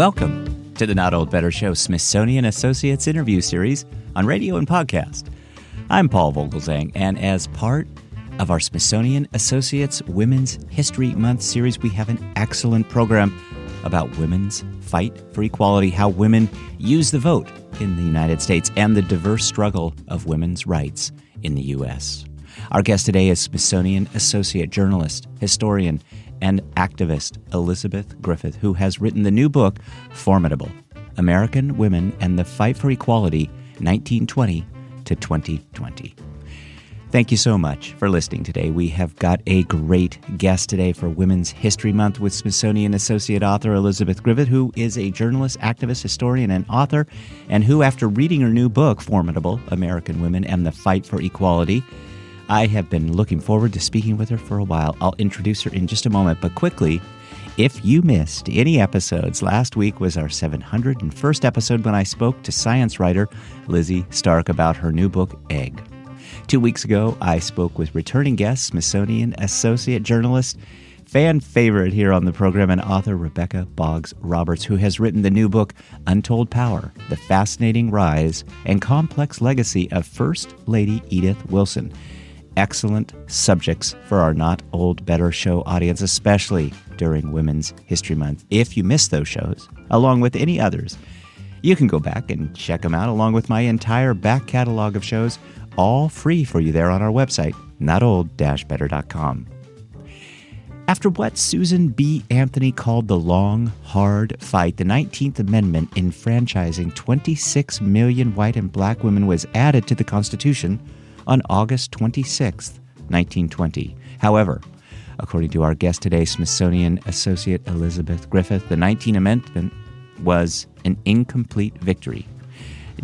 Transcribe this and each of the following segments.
Welcome to the Not Old Better Show, Smithsonian Associates interview series on radio and podcast. I'm Paul Vogelzang, and as part of our Smithsonian Associates Women's History Month series, we have an excellent program about women's fight for equality, how women use the vote in the United States, and the diverse struggle of women's rights in the U.S. Our guest today is Smithsonian Associate Journalist, historian, and activist Elizabeth Griffith, who has written the new book, Formidable: American Women and the Fight for Equality, 1920-2020. Thank you so much for listening today. We have got a great guest today for Women's History Month with Smithsonian Associate author Elizabeth Griffith, who is a journalist, activist, historian, and author, and who, after reading her new book, Formidable: American Women and the Fight for Equality, I have been looking forward to speaking with her for a while. I'll introduce her in just a moment, but quickly, if you missed any episodes, last week was our 701st episode when I spoke to science writer Lizzie Stark about her new book, Egg. 2 weeks ago, I spoke with returning guest, Smithsonian Associate Journalist, fan favorite here on the program, and author Rebecca Boggs Roberts, who has written the new book, Untold Power: The Fascinating Rise and Complex Legacy of First Lady Edith Wilson. Excellent subjects for our Not Old Better Show audience, especially during Women's History Month. If you missed those shows, along with any others, you can go back and check them out along with my entire back catalog of shows, all free for you there on our website, notold-better.com. After what Susan B. Anthony called the long, hard fight, the 19th Amendment enfranchising 26 million white and black women was added to the Constitution on August 26, 1920. However, according to our guest today, Smithsonian Associate Elizabeth Griffith, the 19th Amendment was an incomplete victory.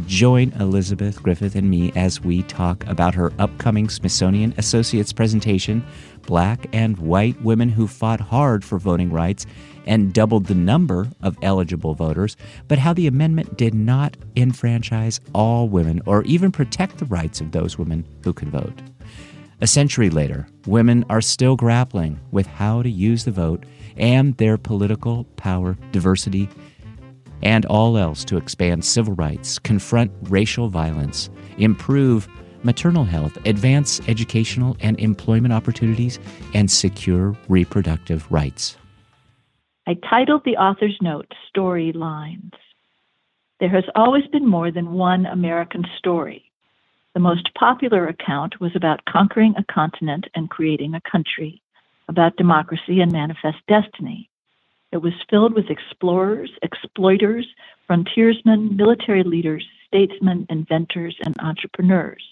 Join Elizabeth Griffith and me as we talk about her upcoming Smithsonian Associates presentation, Black and White Women Who Fought Hard for Voting Rights and Doubled the Number of Eligible Voters, but how the amendment did not enfranchise all women or even protect the rights of those women who could vote. A century later, women are still grappling with how to use the vote and their political power, diversity, and all else to expand civil rights, confront racial violence, improve maternal health, advance educational and employment opportunities, and secure reproductive rights. I titled the author's note, Storylines. There has always been more than one American story. The most popular account was about conquering a continent and creating a country, about democracy and manifest destiny. It was filled with explorers, exploiters, frontiersmen, military leaders, statesmen, inventors, and entrepreneurs.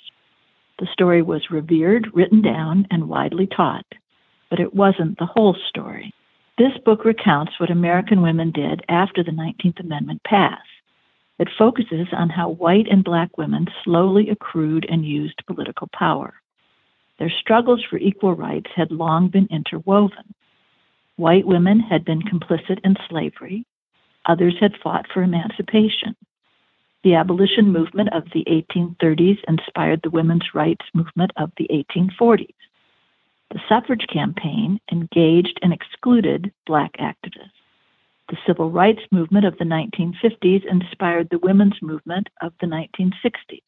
The story was revered, written down, and widely taught, but it wasn't the whole story. This book recounts what American women did after the 19th Amendment passed. It focuses on how white and black women slowly accrued and used political power. Their struggles for equal rights had long been interwoven. White women had been complicit in slavery. Others had fought for emancipation. The abolition movement of the 1830s inspired the women's rights movement of the 1840s. The suffrage campaign engaged and excluded black activists. The civil rights movement of the 1950s inspired the women's movement of the 1960s.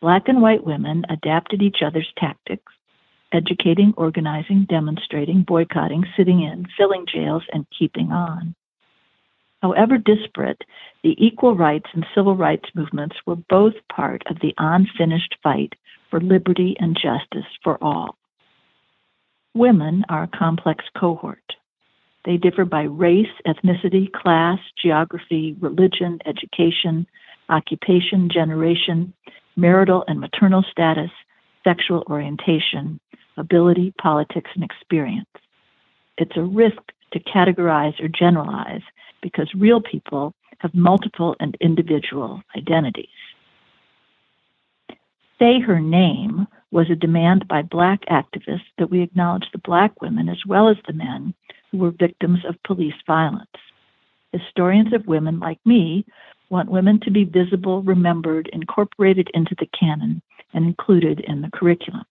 Black and white women adapted each other's tactics, educating, organizing, demonstrating, boycotting, sitting in, filling jails, and keeping on. However disparate, the equal rights and civil rights movements were both part of the unfinished fight for liberty and justice for all. Women are a complex cohort. They differ by race, ethnicity, class, geography, religion, education, occupation, generation, marital and maternal status, sexual orientation, ability, politics, and experience. It's a risk to categorize or generalize because real people have multiple and individual identities. Say Her Name was a demand by black activists that we acknowledge the black women as well as the men who were victims of police violence. Historians of women like me want women to be visible, remembered, incorporated into the canon, and included in the curriculum.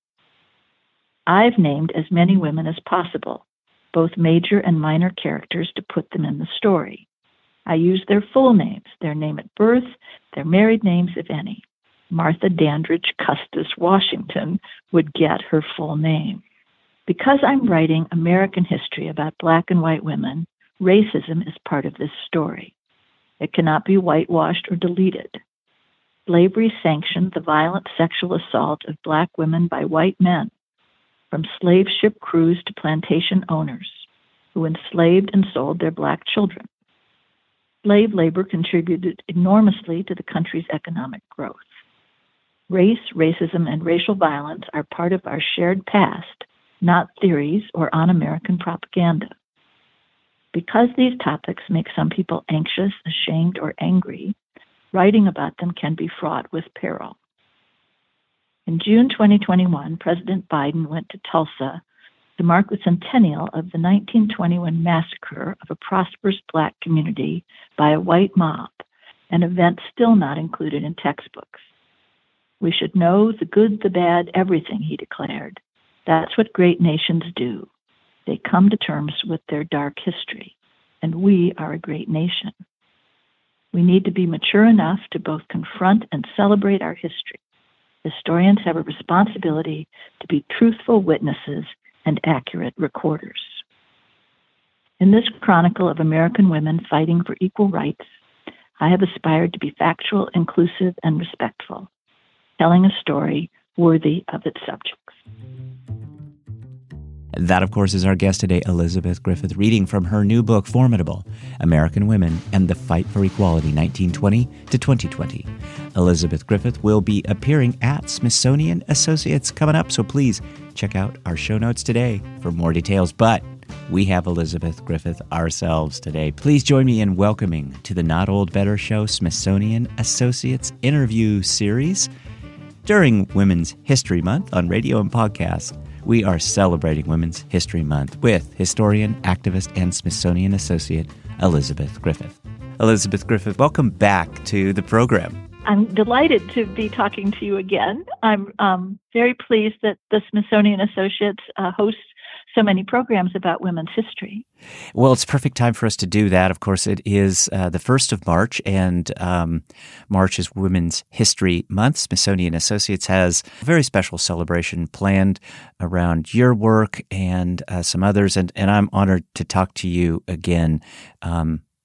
I've named as many women as possible, both major and minor characters, to put them in the story. I use their full names, their name at birth, their married names, if any. Martha Dandridge Custis Washington would get her full name. Because I'm writing American history about black and white women, racism is part of this story. It cannot be whitewashed or deleted. Slavery sanctioned the violent sexual assault of black women by white men, from slave ship crews to plantation owners, who enslaved and sold their black children. Slave labor contributed enormously to the country's economic growth. Race, racism, and racial violence are part of our shared past, not theories or un-American propaganda. Because these topics make some people anxious, ashamed, or angry, writing about them can be fraught with peril. In June 2021, President Biden went to Tulsa to mark the centennial of the 1921 massacre of a prosperous black community by a white mob, an event still not included in textbooks. We should know the good, the bad, everything, he declared. That's what great nations do. They come to terms with their dark history, and we are a great nation. We need to be mature enough to both confront and celebrate our history. Historians have a responsibility to be truthful witnesses and accurate recorders. In this chronicle of American women fighting for equal rights, I have aspired to be factual, inclusive, and respectful, telling a story worthy of its subjects. That, of course, is our guest today, Elizabeth Griffith, reading from her new book, Formidable: American Women and the Fight for Equality, 1920-2020. Elizabeth Griffith will be appearing at Smithsonian Associates coming up, so please check out our show notes today for more details. But we have Elizabeth Griffith ourselves today. Please join me in welcoming to the Not Old Better Show Smithsonian Associates interview series. During Women's History Month on radio and podcast, we are celebrating Women's History Month with historian, activist, and Smithsonian associate Elizabeth Griffith. Elizabeth Griffith, welcome back to the program. I'm delighted to be talking to you again. I'm very pleased that the Smithsonian Associates hosts so many programs about women's history. Well, it's perfect time for us to do that. Of course, it is the 1st of March, and March is Women's History Month. Smithsonian Associates has a very special celebration planned around your work and some others, and I'm honored to talk to you again.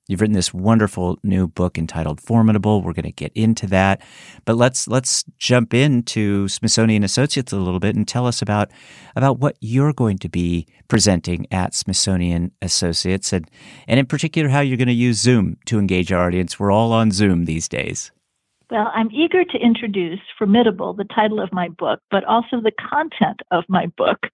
You've written this wonderful new book entitled Formidable. We're going to get into that. But let's jump into Smithsonian Associates a little bit and tell us about what you're going to be presenting at Smithsonian Associates and in particular how you're going to use Zoom to engage our audience. We're all on Zoom these days. Well, I'm eager to introduce Formidable, the title of my book, but also the content of my book.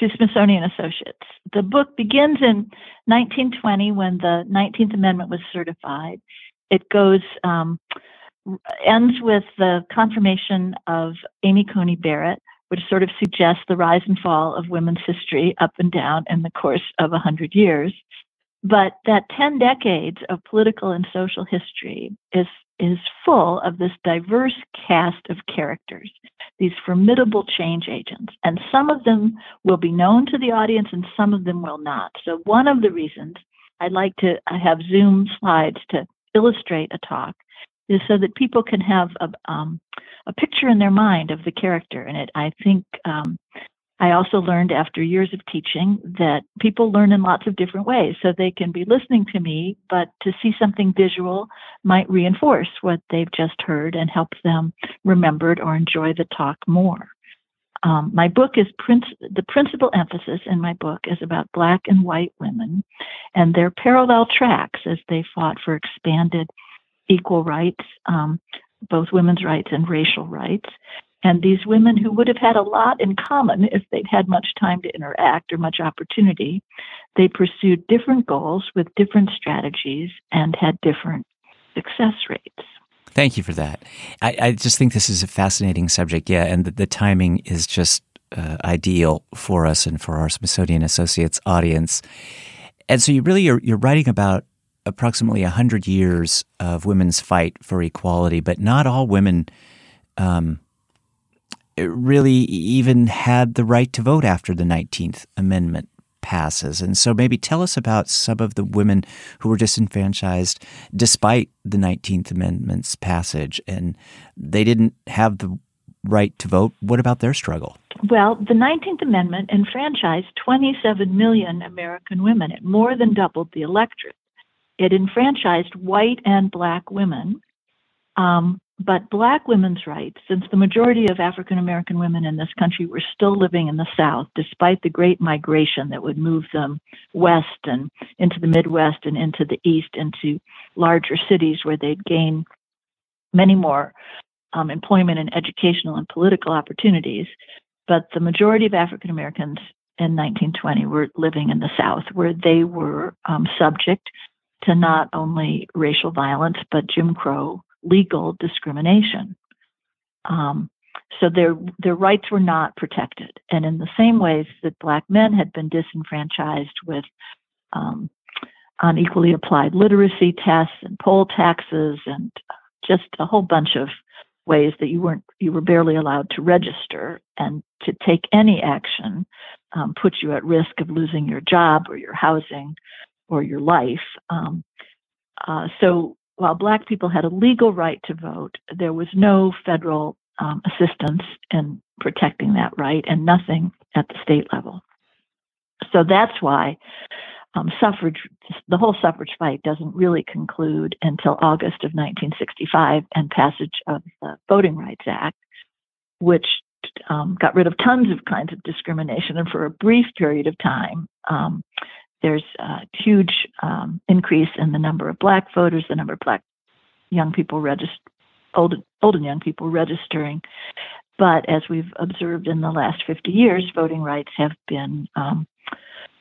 To Smithsonian Associates. The book begins in 1920 when the 19th Amendment was certified. It goes, ends with the confirmation of Amy Coney Barrett, which sort of suggests the rise and fall of women's history up and down in the course of 100 years. But that 10 decades of political and social history is full of this diverse cast of characters, these formidable change agents. And some of them will be known to the audience and some of them will not. So one of the reasons I'd like to have Zoom slides to illustrate a talk is so that people can have a picture in their mind of the character. And I also learned after years of teaching that people learn in lots of different ways. So they can be listening to me, but to see something visual might reinforce what they've just heard and help them remember it or enjoy the talk more. My book is the principal emphasis in my book is about black and white women and their parallel tracks as they fought for expanded equal rights, both women's rights and racial rights. And these women who would have had a lot in common if they'd had much time to interact or much opportunity, they pursued different goals with different strategies and had different success rates. Thank you for that. I just think this is a fascinating subject, yeah, and the timing is just ideal for us and for our Smithsonian Associates audience. And so you really are writing about approximately 100 years of women's fight for equality, but not all women really even had the right to vote after the 19th Amendment passes. And so maybe tell us about some of the women who were disenfranchised despite the 19th Amendment's passage, and they didn't have the right to vote. What about their struggle? Well, the 19th Amendment enfranchised 27 million American women. It more than doubled the electorate. It enfranchised white and black women. But black women's rights, since the majority of African American women in this country were still living in the South, despite the great migration that would move them west and into the Midwest and into the East, into larger cities where they'd gain many more employment and educational and political opportunities. But the majority of African Americans in 1920 were living in the South, where they were subject to not only racial violence, but Jim Crow legal discrimination. So their rights were not protected. And in the same ways that black men had been disenfranchised with unequally applied literacy tests and poll taxes and just a whole bunch of ways that you were barely allowed to register, and to take any action put you at risk of losing your job or your housing or your life. So while black people had a legal right to vote, there was no federal assistance in protecting that right, and nothing at the state level. So that's why suffrage, the whole suffrage fight, doesn't really conclude until August of 1965 and passage of the Voting Rights Act, which got rid of tons of kinds of discrimination. And for a brief period of time, there's a huge increase in the number of black voters, the number of black young people old and young people registering. But as we've observed in the last 50 years, voting rights have been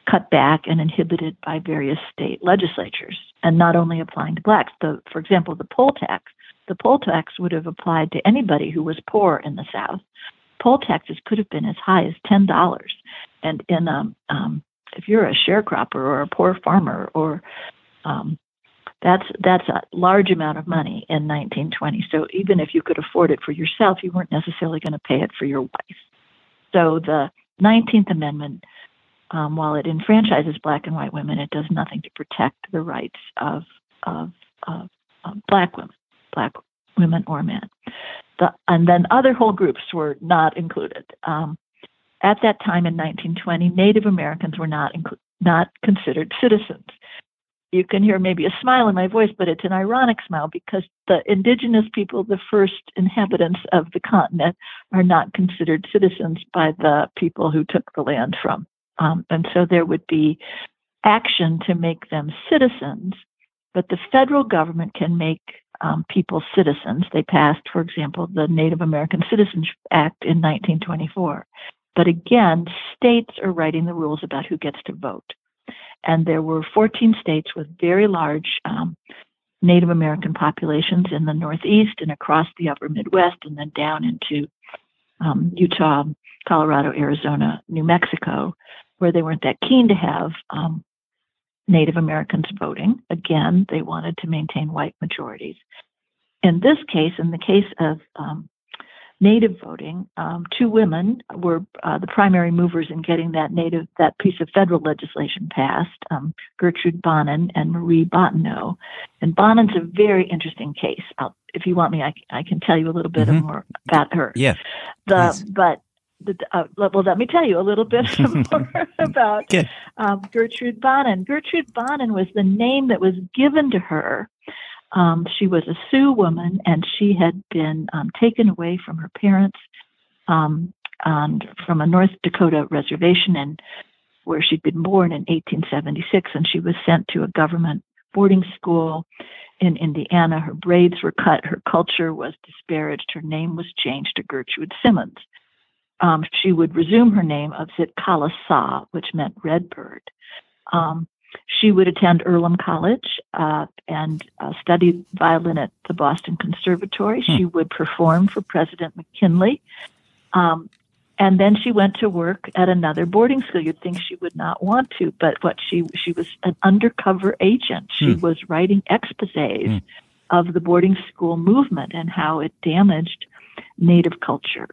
cut back and inhibited by various state legislatures, and not only applying to blacks. For example, the poll tax would have applied to anybody who was poor in the South. Poll taxes could have been as high as $10. And in if you're a sharecropper or a poor farmer, or that's a large amount of money in 1920. So even if you could afford it for yourself, you weren't necessarily going to pay it for your wife. So the 19th Amendment, while it enfranchises black and white women, it does nothing to protect the rights of black women or men. And then other whole groups were not included. At that time in 1920, Native Americans were not considered citizens. You can hear maybe a smile in my voice, but it's an ironic smile, because the indigenous people, the first inhabitants of the continent, are not considered citizens by the people who took the land from. And so there would be action to make them citizens, but the federal government can make people citizens. They passed, for example, the Native American Citizenship Act in 1924. But again, states are writing the rules about who gets to vote. And there were 14 states with very large Native American populations in the Northeast and across the upper Midwest, and then down into Utah, Colorado, Arizona, New Mexico, where they weren't that keen to have Native Americans voting. Again, they wanted to maintain white majorities. In this case, in the case of Native voting, two women were the primary movers in getting that piece of federal legislation passed, Gertrude Bonnin and Marie Bottineau. And Bonnin's a very interesting case. If you want me, I can tell you a little bit more about her. Yeah. Well, let me tell you a little bit more about Gertrude Bonnin. Gertrude Bonnin was the name that was given to her. She was a Sioux woman, and she had been taken away from her parents and from a North Dakota reservation, and where she'd been born in 1876, and she was sent to a government boarding school in Indiana. Her braids were cut. Her culture was disparaged. Her name was changed to Gertrude Simmons. She would resume her name of Zitkala Sa, which meant red bird. She would attend Earlham College and study violin at the Boston Conservatory. She would perform for President McKinley. And then she went to work at another boarding school. You'd think she would not want to, but she was an undercover agent. She was writing exposés of the boarding school movement and how it damaged Native culture.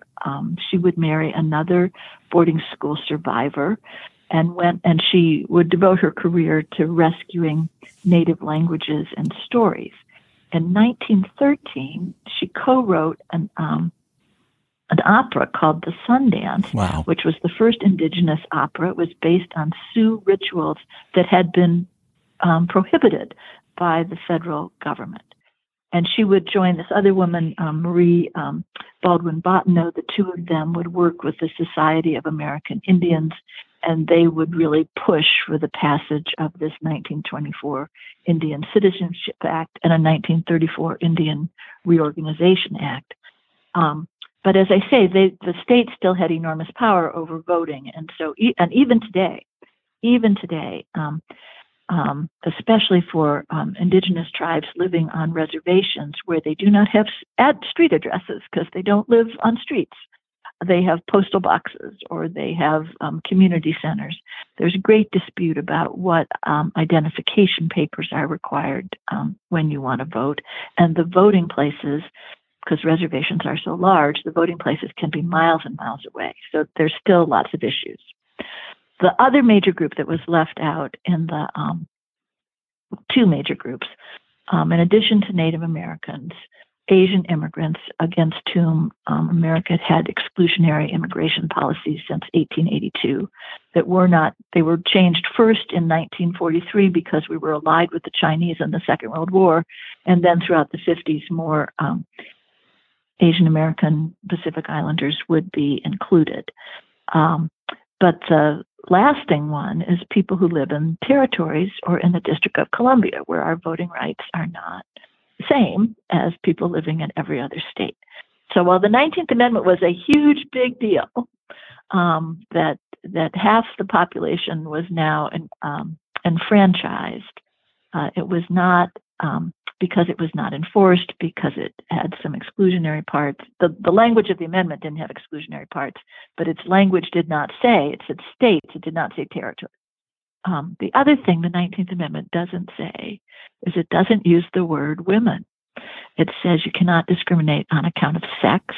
She would marry another boarding school survivor, and went, and she would devote her career to rescuing native languages and stories. In 1913, she co-wrote an opera called The Sundance, wow, which was the first indigenous opera. It was based on Sioux rituals that had been prohibited by the federal government. And she would join this other woman, Marie Baldwin-Bottineau. The two of them would work with the Society of American Indians, and they would really push for the passage of this 1924 Indian Citizenship Act and a 1934 Indian Reorganization Act. But as I say, the state still had enormous power over voting. And so, even today, especially for indigenous tribes living on reservations where they do not have street addresses because they don't live on streets. They have postal boxes or they have community centers. There's a great dispute about what identification papers are required when you want to vote. And the voting places, because reservations are so large, the voting places can be miles and miles away. So there's still lots of issues. The other major group that was left out in the two major groups, in addition to Native Americans, Asian immigrants against whom America had exclusionary immigration policies since 1882 that were not, they were changed first in 1943 because we were allied with the Chinese in the Second World War, and then throughout the 50s more Asian American Pacific Islanders would be included. But the lasting one is people who live in territories or in the District of Columbia, where our voting rights are not the same as people living in every other state. So while the 19th Amendment was a huge, big deal, that half the population was now enfranchised, it was not because it was not enforced, because it had some exclusionary parts. The language of the amendment didn't have exclusionary parts, but its language did not say, it said states, it did not say territory. The other thing the 19th Amendment doesn't say is it doesn't use the word women. It says you cannot discriminate on account of sex,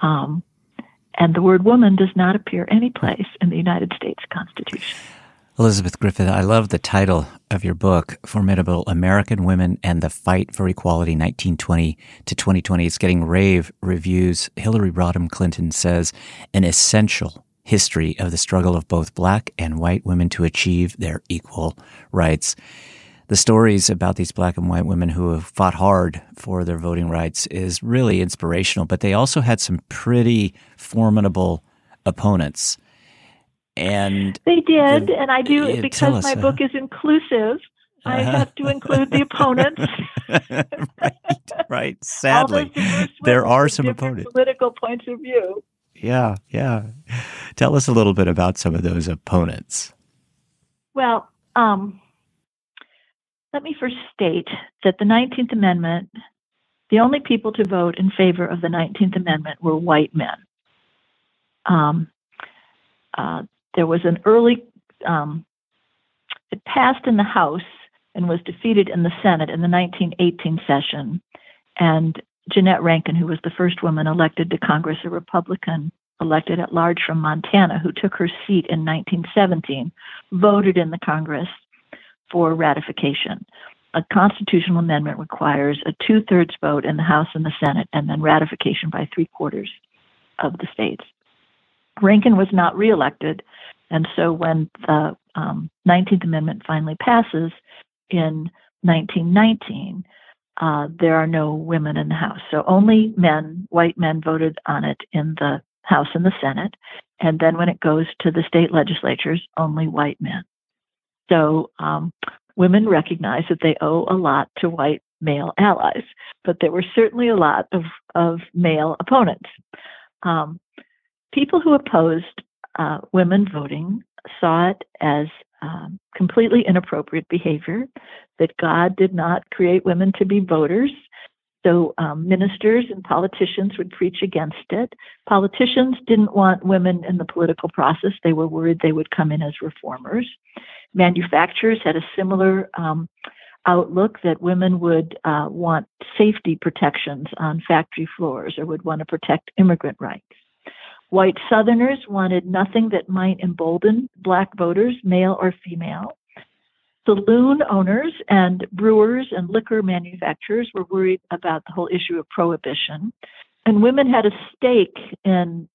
and the word woman does not appear any place in the United States Constitution. Elizabeth Griffith, I love the title of your book, Formidable: American Women and the Fight for Equality, 1920-2020. It's getting rave reviews. Hillary Rodham Clinton says, an essential history of the struggle of both black and white women to achieve their equal rights. The stories about these black and white women who have fought hard for their voting rights is really inspirational, but they also had some pretty formidable opponents. And they did, and I do, because my book is inclusive, I have to include the opponents. Right. Sadly, there are some opponents. Political points of view. Yeah. Tell us a little bit about some of those opponents. Well, let me first state that the 19th Amendment, the only people to vote in favor of the 19th Amendment were white men. There was an early, it passed in the House and was defeated in the Senate in the 1918 session. And Jeanette Rankin, who was the first woman elected to Congress, a Republican elected at large from Montana, who took her seat in 1917, voted in the Congress for ratification. A constitutional amendment requires a 2/3 vote in the House and the Senate, and then ratification by 3/4 of the states. Rankin was not reelected, and so when the 19th Amendment finally passes in 1919, there are no women in the House. So only men, white men, voted on it in the House and the Senate, and then when it goes to the state legislatures, only white men. So women recognize that they owe a lot to white male allies, but there were certainly a lot of male opponents. People who opposed women voting saw it as completely inappropriate behavior, that God did not create women to be voters. So ministers and politicians would preach against it. Politicians didn't want women in the political process. They were worried they would come in as reformers. Manufacturers had a similar outlook that women would want safety protections on factory floors or would want to protect immigrant rights. White Southerners wanted nothing that might embolden Black voters, male or female. Saloon owners and brewers and liquor manufacturers were worried about the whole issue of prohibition. And women had a stake in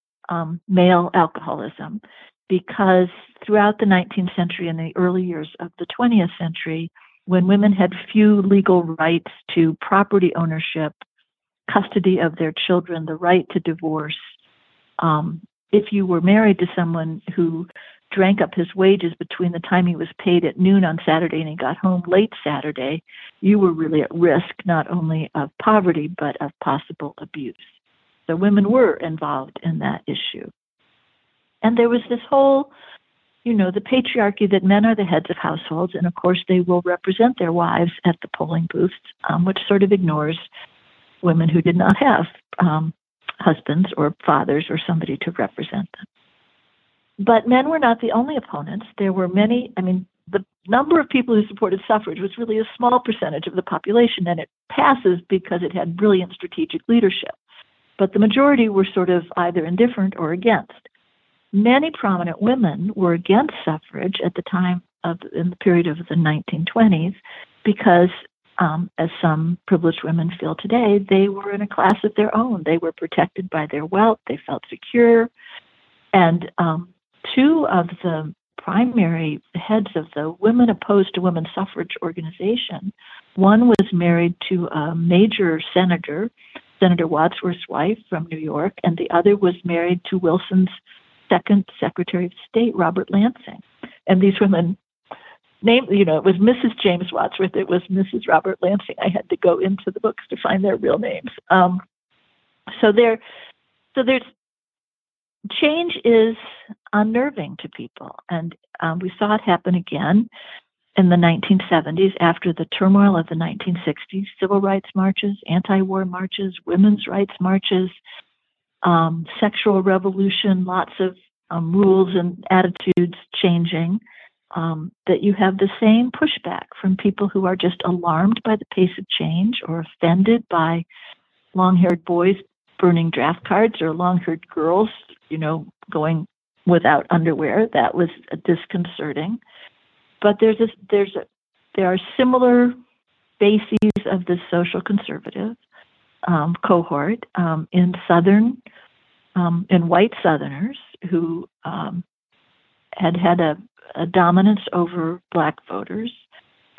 male alcoholism, because throughout the 19th century and the early years of the 20th century, when women had few legal rights to property ownership, custody of their children, the right to divorce, if you were married to someone who drank up his wages between the time he was paid at noon on Saturday and he got home late Saturday, you were really at risk not only of poverty, but of possible abuse. So women were involved in that issue. And there was this whole, you know, the patriarchy that men are the heads of households, and of course they will represent their wives at the polling booths, which sort of ignores women who did not have husbands or fathers or somebody to represent them. But men were not the only opponents. There were many, I mean, the number of people who supported suffrage was really a small percentage of the population, and it passes because it had brilliant strategic leadership. But the majority were sort of either indifferent or against. Many prominent women were against suffrage at the time of, in the period of the 1920s, because as some privileged women feel today, they were in a class of their own. They were protected by their wealth. They felt secure. And two of the primary heads of the women opposed to women's suffrage organization, one was married to a major senator, Senator Wadsworth's wife from New York, and the other was married to Wilson's second Secretary of State, Robert Lansing. And these women named, you know, it was Mrs. James Wadsworth, it was Mrs. Robert Lansing. I had to go into the books to find their real names. So there's change is unnerving to people, and we saw it happen again in the 1970s after the turmoil of the 1960s, civil rights marches, anti-war marches, women's rights marches, sexual revolution, lots of rules and attitudes changing, that you have the same pushback from people who are just alarmed by the pace of change or offended by long-haired boys burning draft cards or long-haired girls, you know, going without underwear. That was disconcerting. But there are similar bases of the social conservative cohort in Southern, in white Southerners who had a dominance over Black voters,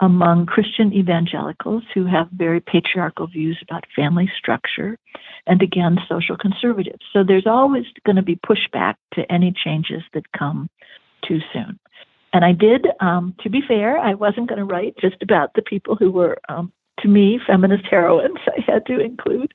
among Christian evangelicals who have very patriarchal views about family structure, and again, social conservatives. So there's always going to be pushback to any changes that come too soon. And I did, to be fair, I wasn't going to write just about the people who were, to me, feminist heroines. I had to include,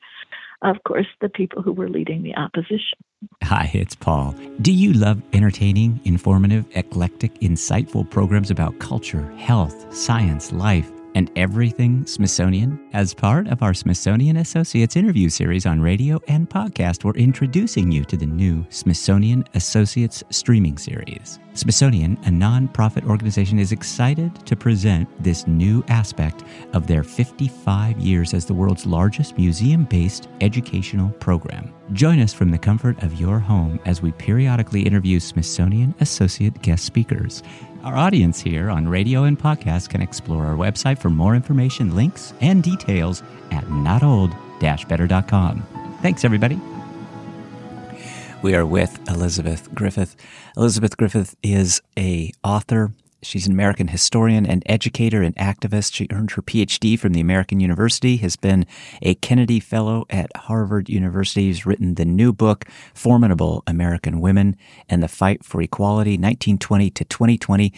of course, the people who were leading the opposition. Hi, it's Paul. Do you love entertaining, informative, eclectic, insightful programs about culture, health, science, life, and everything Smithsonian? As part of our Smithsonian Associates interview series on radio and podcast, we're introducing you to the new Smithsonian Associates streaming series. Smithsonian, a nonprofit organization, is excited to present this new aspect of their 55 years as the world's largest museum-based educational program. Join us from the comfort of your home as we periodically interview Smithsonian Associate guest speakers. Our audience here on radio and podcast can explore our website for more information, links, and details at notold-better.com. Thanks, everybody. We are with Elizabeth Griffith. Elizabeth Griffith is an author. She's an American historian and educator and activist. She earned her Ph.D. from the American University, has been a Kennedy Fellow at Harvard University. She's written the new book, Formidable: American Women and the Fight for Equality, 1920-2020.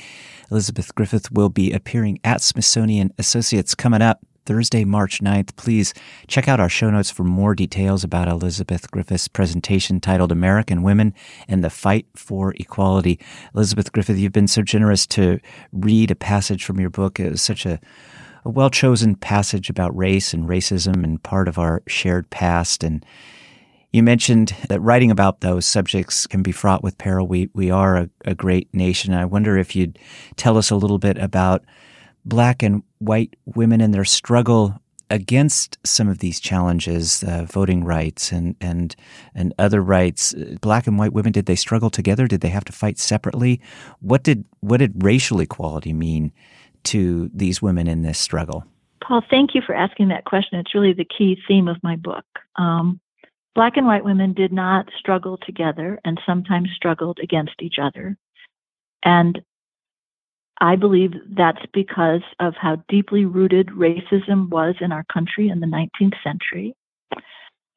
Elizabeth Griffith will be appearing at Smithsonian Associates coming up Thursday, March 9th. Please check out our show notes for more details about Elizabeth Griffith's presentation titled American Women and the Fight for Equality. Elizabeth Griffith, you've been so generous to read a passage from your book. It was such a well-chosen passage about race and racism and part of our shared past. And you mentioned that writing about those subjects can be fraught with peril. We are a great nation. I wonder if you'd tell us a little bit about Black and white women and their struggle against some of these challenges, voting rights and other rights, black and white women, did they struggle together? Did they have to fight separately? What did racial equality mean to these women in this struggle? Paul, thank you for asking that question. It's really the key theme of my book. Black and white women did not struggle together and sometimes struggled against each other. And I believe that's because of how deeply rooted racism was in our country in the 19th century,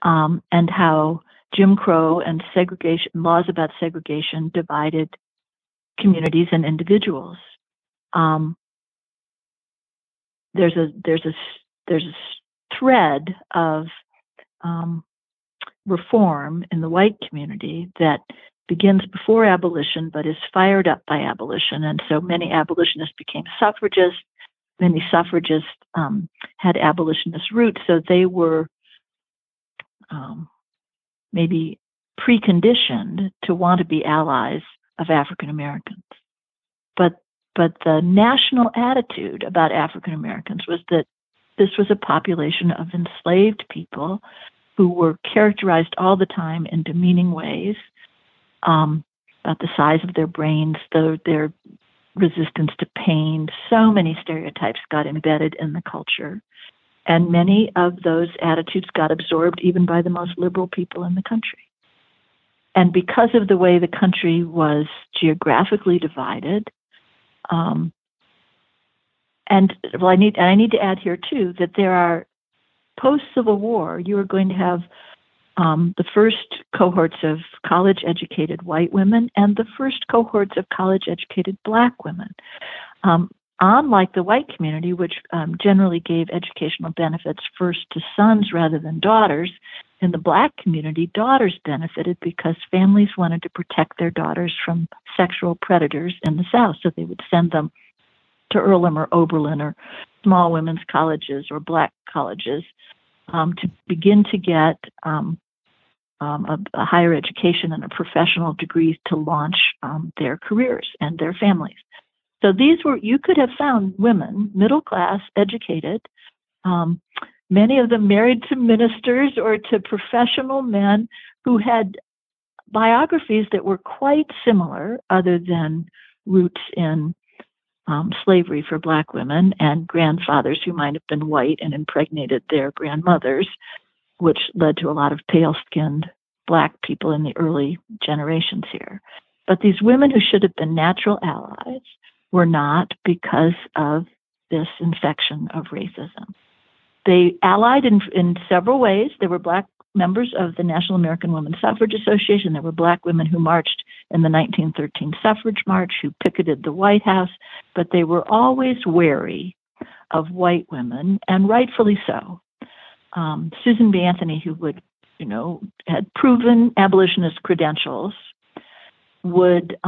and how Jim Crow and segregation, laws about segregation, divided communities and individuals. There's a thread of reform in the white community that begins before abolition, but is fired up by abolition. And so many abolitionists became suffragists. Many suffragists had abolitionist roots, so they were maybe preconditioned to want to be allies of African Americans. But the national attitude about African Americans was that this was a population of enslaved people who were characterized all the time in demeaning ways, about the size of their brains, their resistance to pain. So many stereotypes got embedded in the culture. And many of those attitudes got absorbed even by the most liberal people in the country. And because of the way the country was geographically divided, I need to add here, too, that there are post-Civil War, you are going to have the first cohorts of college-educated white women and the first cohorts of college-educated black women. Unlike the white community, which generally gave educational benefits first to sons rather than daughters, in the black community, daughters benefited because families wanted to protect their daughters from sexual predators in the South, so they would send them to Earlham or Oberlin or small women's colleges or black colleges to begin to get a higher education and a professional degree to launch their careers and their families. So you could have found women, middle-class, educated, many of them married to ministers or to professional men who had biographies that were quite similar, other than roots in slavery for black women and grandfathers who might have been white and impregnated their grandmothers, which led to a lot of pale-skinned black people in the early generations here. But these women who should have been natural allies were not, because of this infection of racism. They allied in several ways. There were black members of the National American Women's Suffrage Association. There were black women who marched in the 1913 suffrage march, who picketed the White House, but they were always wary of white women, and rightfully so. Susan B. Anthony, who had proven abolitionist credentials, would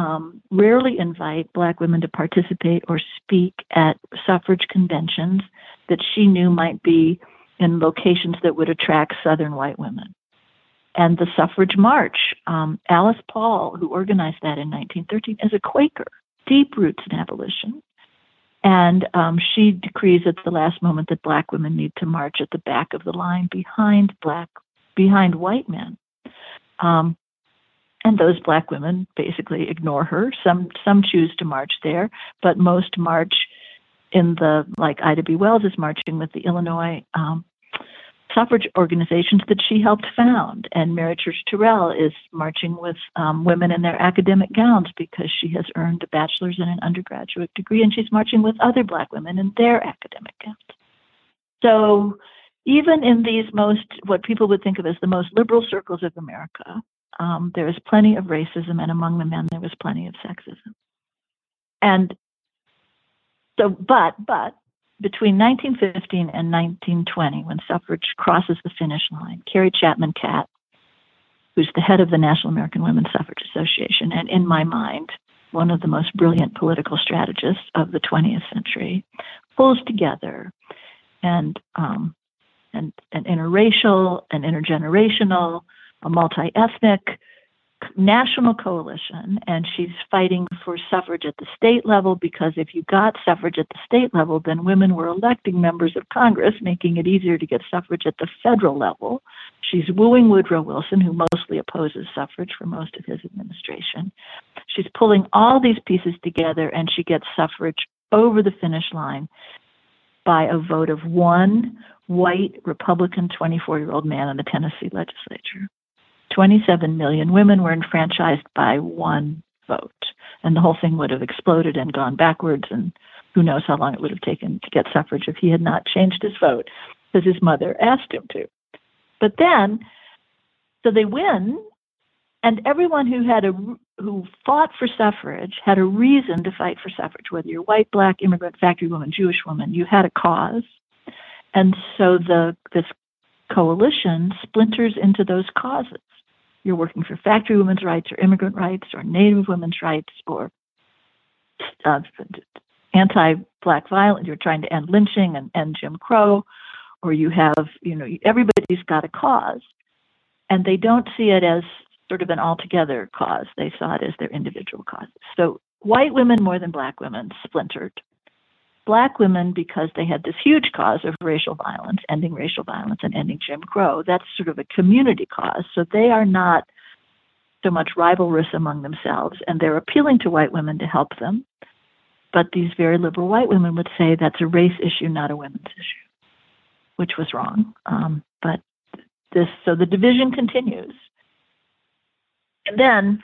rarely invite black women to participate or speak at suffrage conventions that she knew might be in locations that would attract Southern white women. And the suffrage march, Alice Paul, who organized that in 1913, is a Quaker, deep roots in abolition. And she decrees at the last moment that black women need to march at the back of the line behind white men. And those black women basically ignore her. Some choose to march there, but most march in like Ida B. Wells is marching with the Illinois suffrage organizations that she helped found. And Mary Church Terrell is marching with women in their academic gowns because she has earned a bachelor's and an undergraduate degree, and she's marching with other black women in their academic gowns. So even in these what people would think of as the most liberal circles of America, there was plenty of racism, and among the men, there was plenty of sexism. And so, but between 1915 and 1920, when suffrage crosses the finish line, Carrie Chapman Catt, who's the head of the National American Women's Suffrage Association, and in my mind, one of the most brilliant political strategists of the 20th century, pulls together an interracial, an intergenerational, a multi-ethnic national coalition, and she's fighting for suffrage at the state level, because if you got suffrage at the state level, then women were electing members of Congress, making it easier to get suffrage at the federal level. She's wooing Woodrow Wilson, who mostly opposes suffrage for most of his administration. She's pulling all these pieces together, and she gets suffrage over the finish line by a vote of one white Republican 24-year-old man in the Tennessee legislature. 27 million women were enfranchised by one vote, and the whole thing would have exploded and gone backwards, and who knows how long it would have taken to get suffrage if he had not changed his vote, because his mother asked him to. But then, so they win, and everyone who fought for suffrage had a reason to fight for suffrage, whether you're white, black, immigrant, factory woman, Jewish woman, you had a cause. And so this coalition splinters into those causes. You're working for factory women's rights or immigrant rights or Native women's rights or anti-black violence. You're trying to end lynching and end Jim Crow, or you have, everybody's got a cause. And they don't see it as sort of an altogether cause. They saw it as their individual cause. So white women more than black women splintered. Black women, because they had this huge cause of racial violence and ending Jim Crow, that's sort of a community cause. So they are not so much rivalrous among themselves, and they're appealing to white women to help them. But these very liberal white women would say that's a race issue, not a women's issue, which was wrong. So the division continues. And then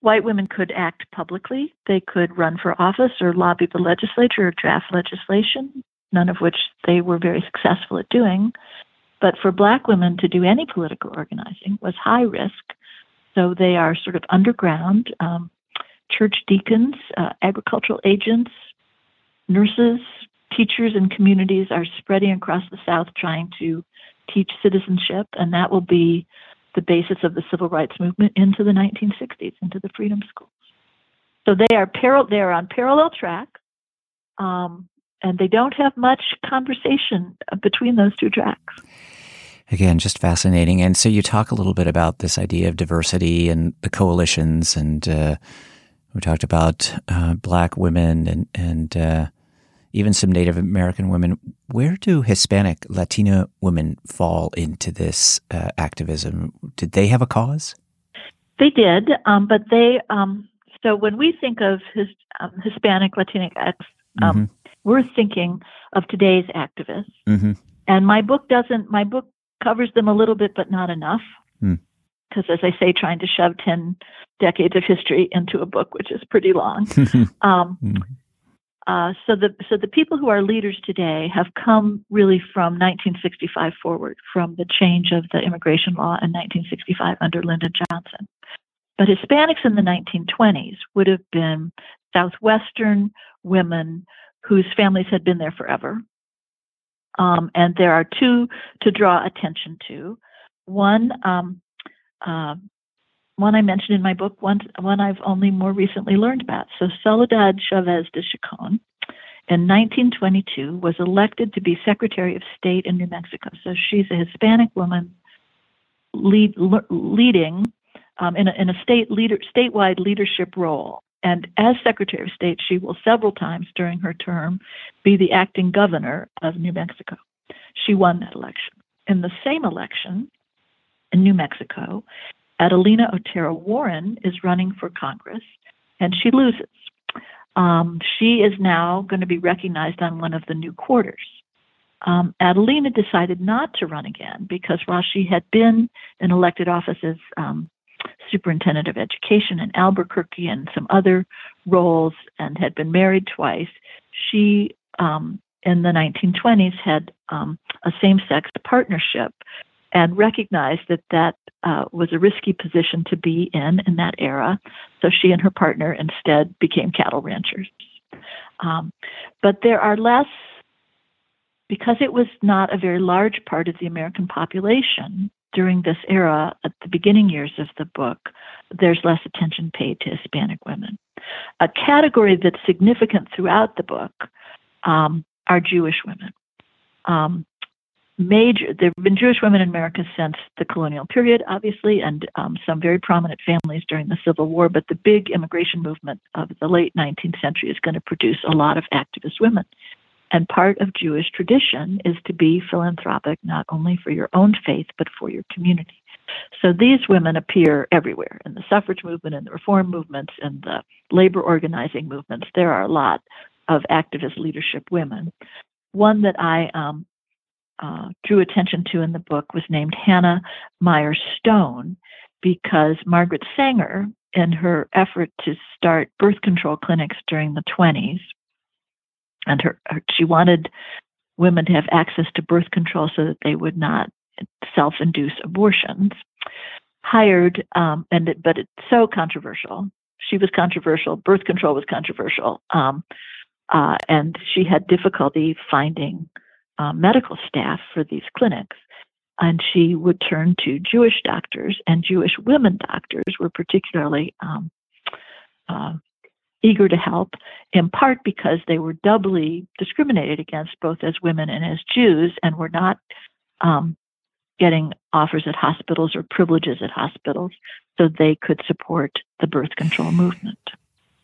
white women could act publicly. They could run for office or lobby the legislature or draft legislation, none of which they were very successful at doing. But for black women to do any political organizing was high risk. So they are sort of underground, church deacons, agricultural agents, nurses, teachers in communities are spreading across the South trying to teach citizenship, and that will be the basis of the civil rights movement into the 1960s, into the freedom schools. So they are on parallel track, and they don't have much conversation between those two tracks. Again, just fascinating. And so you talk a little bit about this idea of diversity and the coalitions, and we talked about black women and even some Native American women. Where do Hispanic, Latina women fall into this activism? Did they have a cause? They did, but they, so when we think of Hispanic, Latinx, we're thinking of today's activists. Mm-hmm. And my book covers them a little bit, but not enough. Because as I say, trying to shove 10 decades of history into a book, which is pretty long. So the people who are leaders today have come really from 1965 forward, from the change of the immigration law in 1965 under Lyndon Johnson. But Hispanics in the 1920s would have been Southwestern women whose families had been there forever. And there are two to draw attention to. One I mentioned in my book, one I've only more recently learned about. So Soledad Chavez de Chacon in 1922 was elected to be Secretary of State in New Mexico. So she's a Hispanic woman leading in a statewide leadership role. And as Secretary of State, she will several times during her term be the acting governor of New Mexico. She won that election. In the same election in New Mexico, Adelina Otero Warren is running for Congress, and she loses. She is now going to be recognized on one of the new quarters. Adelina decided not to run again because while she had been in elected office as superintendent of education in Albuquerque and some other roles and had been married twice, she in the 1920s had a same-sex partnership and recognized that was a risky position to be in that era. So she and her partner instead became cattle ranchers. But there are less, because it was not a very large part of the American population during this era, at the beginning years of the book, there's less attention paid to Hispanic women. A category that's significant throughout the book are Jewish women. there have been Jewish women in America since the colonial period, obviously, and some very prominent families during the Civil War. But the big immigration movement of the late 19th century is going to produce a lot of activist women. And part of Jewish tradition is to be philanthropic, not only for your own faith, but for your community. So these women appear everywhere in the suffrage movement, in the reform movements, in the labor organizing movements. There are a lot of activist leadership women. One that I drew attention to in the book was named Hannah Meyer Stone, because Margaret Sanger, in her effort to start birth control clinics during the 20s, and she wanted women to have access to birth control so that they would not self-induce abortions, hired, but it's so controversial. She was controversial. Birth control was controversial. And she had difficulty finding medical staff for these clinics. And she would turn to Jewish doctors, and Jewish women doctors were particularly eager to help, in part because they were doubly discriminated against, both as women and as Jews, and were not getting offers at hospitals or privileges at hospitals, so they could support the birth control movement.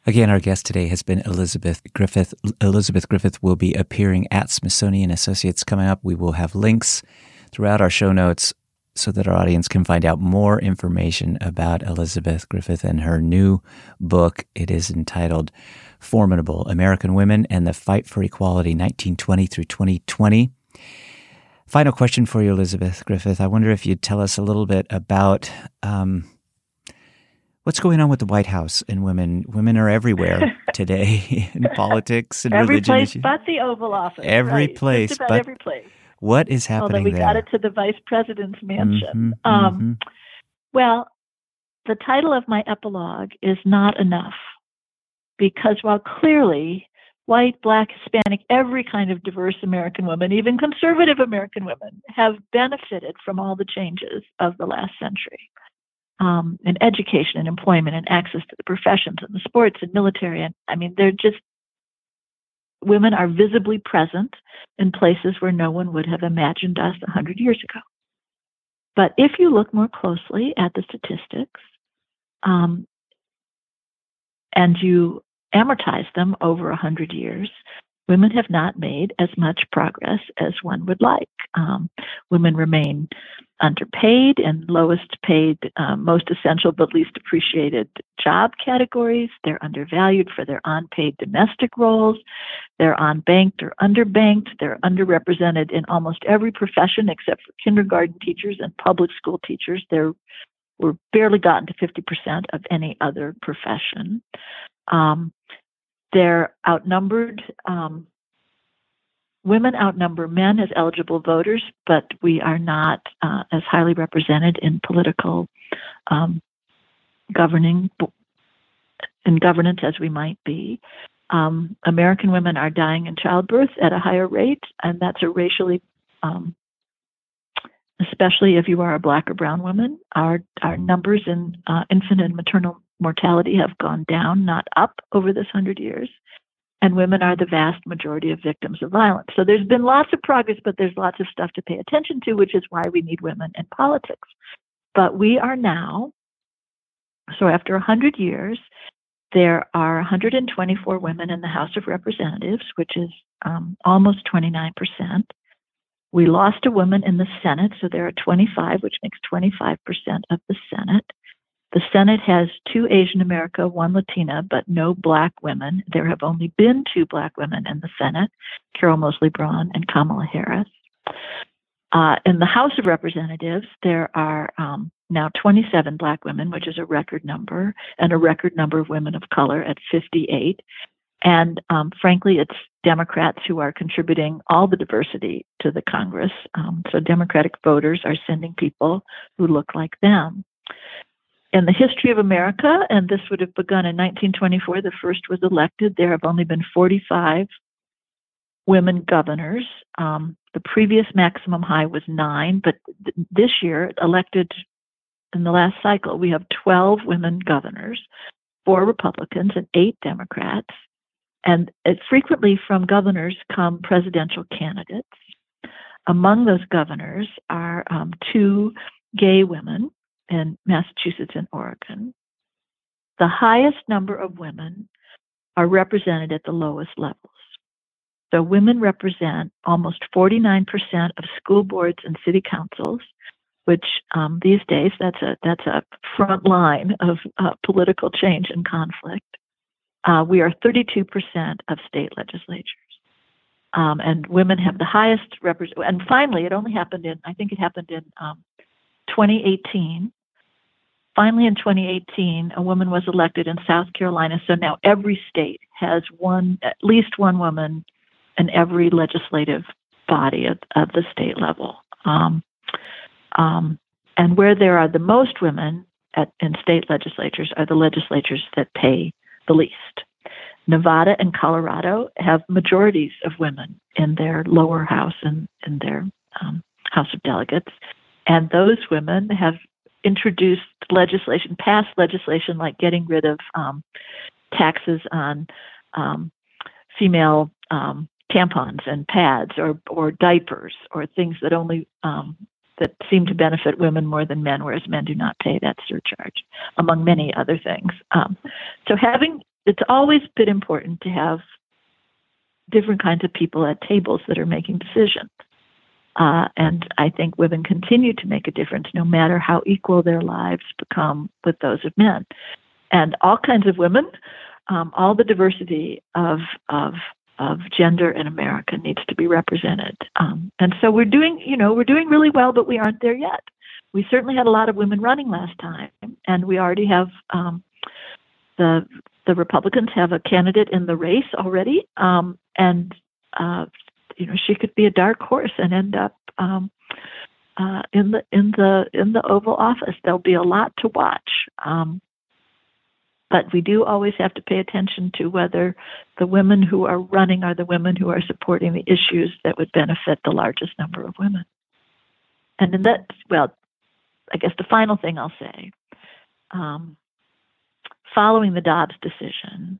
Again, our guest today has been Elizabeth Griffith. Elizabeth Griffith will be appearing at Smithsonian Associates coming up. We will have links throughout our show notes so that our audience can find out more information about Elizabeth Griffith and her new book. It is entitled Formidable: American Women and the Fight for Equality, 1920 through 2020. Final question for you, Elizabeth Griffith. I wonder if you'd tell us a little bit about what's going on with the White House and women. Women are everywhere today in politics and every religion. Every place issues. But the Oval Office. Every right. place. Just about but every place. What is happening there? Although we got it to the Vice President's mansion. Mm-hmm, Well, the title of my epilogue is Not Enough, because while clearly White, Black, Hispanic, every kind of diverse American woman, even conservative American women, have benefited from all the changes of the last century in education and employment and access to the professions and the sports and military. And I mean, they're just, women are visibly present in places where no one would have imagined us 100 years ago. But if you look more closely at the statistics and you amortize them over 100 years, women have not made as much progress as one would like. Women remain underpaid and lowest paid, most essential but least appreciated job categories. They're undervalued for their unpaid domestic roles. They're unbanked or underbanked. They're underrepresented in almost every profession except for kindergarten teachers and public school teachers. We're barely gotten to 50% of any other profession. They're outnumbered. Women outnumber men as eligible voters, but we are not as highly represented in political governance as we might be. American women are dying in childbirth at a higher rate, and that's a racially, especially if you are a Black or brown woman. Our numbers in infant and maternal mortality have gone down, not up, over this 100 years, and women are the vast majority of victims of violence. So there's been lots of progress, but there's lots of stuff to pay attention to, which is why we need women in politics. But we are now, so after 100 years, there are 124 women in the House of Representatives, which is almost 29%. We lost a woman in the Senate, so there are 25, which makes 25% of the Senate. The Senate has 2 Asian America, 1 Latina, but no Black women. There have only been 2 Black women in the Senate, Carol Mosley Braun and Kamala Harris. In the House of Representatives, there are now 27 Black women, which is a record number, and a record number of women of color at 58. And frankly, it's Democrats who are contributing all the diversity to the Congress. So Democratic voters are sending people who look like them. In the history of America, and this would have begun in 1924, the first was elected, there have only been 45 women governors. The previous maximum high was 9, but this year, elected in the last cycle, we have 12 women governors, 4 Republicans and 8 Democrats. And frequently from governors come presidential candidates. Among those governors are two gay women in Massachusetts and Oregon. The highest number of women are represented at the lowest levels. So women represent almost 49% of school boards and city councils, which these days, that's a front line of political change and conflict. We are 32% of state legislatures. And women have the highest and finally, it only happened in, I think it happened in 2018. Finally, in 2018, a woman was elected in South Carolina. So now every state has at least one woman in every legislative body of the state level. And where there are the most women in state legislatures are the legislatures that pay the least. Nevada and Colorado have majorities of women in their lower house and in their House of Delegates. And those women have introduced legislation, passed legislation like getting rid of taxes on female tampons and pads or diapers or things that only that seem to benefit women more than men, whereas men do not pay that surcharge, among many other things. It's always been important to have different kinds of people at tables that are making decisions. And I think women continue to make a difference no matter how equal their lives become with those of men. And all kinds of women, all the diversity of gender in America needs to be represented. And so we're doing really well, but we aren't there yet. We certainly had a lot of women running last time, and we already have the Republicans have a candidate in the race already, she could be a dark horse and end up in the Oval Office. There'll be a lot to watch, but we do always have to pay attention to whether the women who are running are the women who are supporting the issues that would benefit the largest number of women. And then I guess the final thing I'll say. Following the Dobbs decision,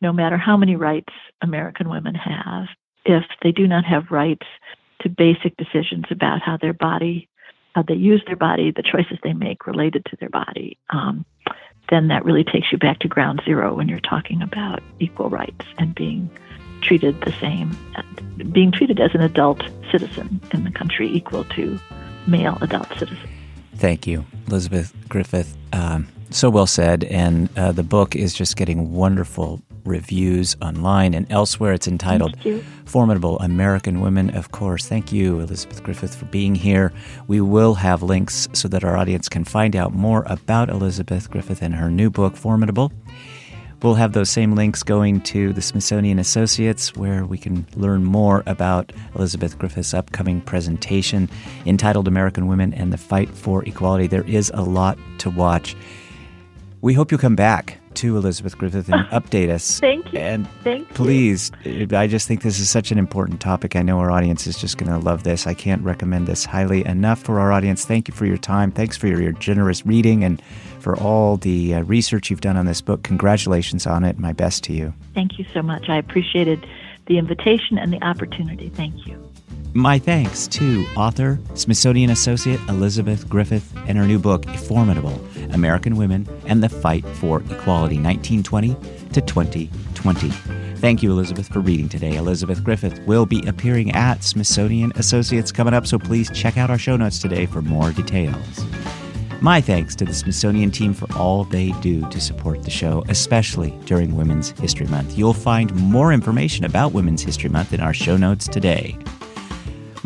no matter how many rights American women have, if they do not have rights to basic decisions about how they use their body, the choices they make related to their body, then that really takes you back to ground zero when you're talking about equal rights and being treated the same, being treated as an adult citizen in the country equal to male adult citizens. Thank you, Elizabeth Griffith. So well said, and the book is just getting wonderful reviews online and elsewhere. It's entitled Formidable American Women, of course. Thank you, Elizabeth Griffith, for being here. We will have links so that our audience can find out more about Elizabeth Griffith and her new book, Formidable. We'll have those same links going to the Smithsonian Associates, where we can learn more about Elizabeth Griffith's upcoming presentation entitled American Women and the Fight for Equality. There is a lot to watch. We hope you'll come back to Elizabeth Griffith and update us. Thank you. And please, I just think this is such an important topic. I know our audience is just going to love this. I can't recommend this highly enough for our audience. Thank you for your time. Thanks for your generous reading and for all the research you've done on this book. Congratulations on it. My best to you. Thank you so much. I appreciated the invitation and the opportunity. Thank you. My thanks to author, Smithsonian Associate Elizabeth Griffith and her new book, Formidable: American Women and the Fight for Equality, 1920-2020. Thank you, Elizabeth, for reading today. Elizabeth Griffith will be appearing at Smithsonian Associates coming up, so please check out our show notes today for more details. My thanks to the Smithsonian team for all they do to support the show, especially during Women's History Month. You'll find more information about Women's History Month in our show notes today.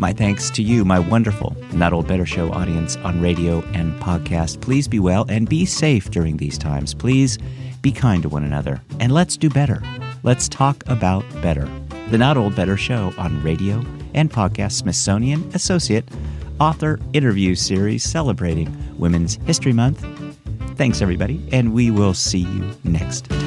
My thanks to you, my wonderful Not Old Better Show audience on radio and podcast. Please be well and be safe during these times. Please be kind to one another. And let's do better. Let's talk about better. The Not Old Better Show on radio and podcast, Smithsonian Associate Author Interview Series celebrating Women's History Month. Thanks, everybody, and we will see you next time.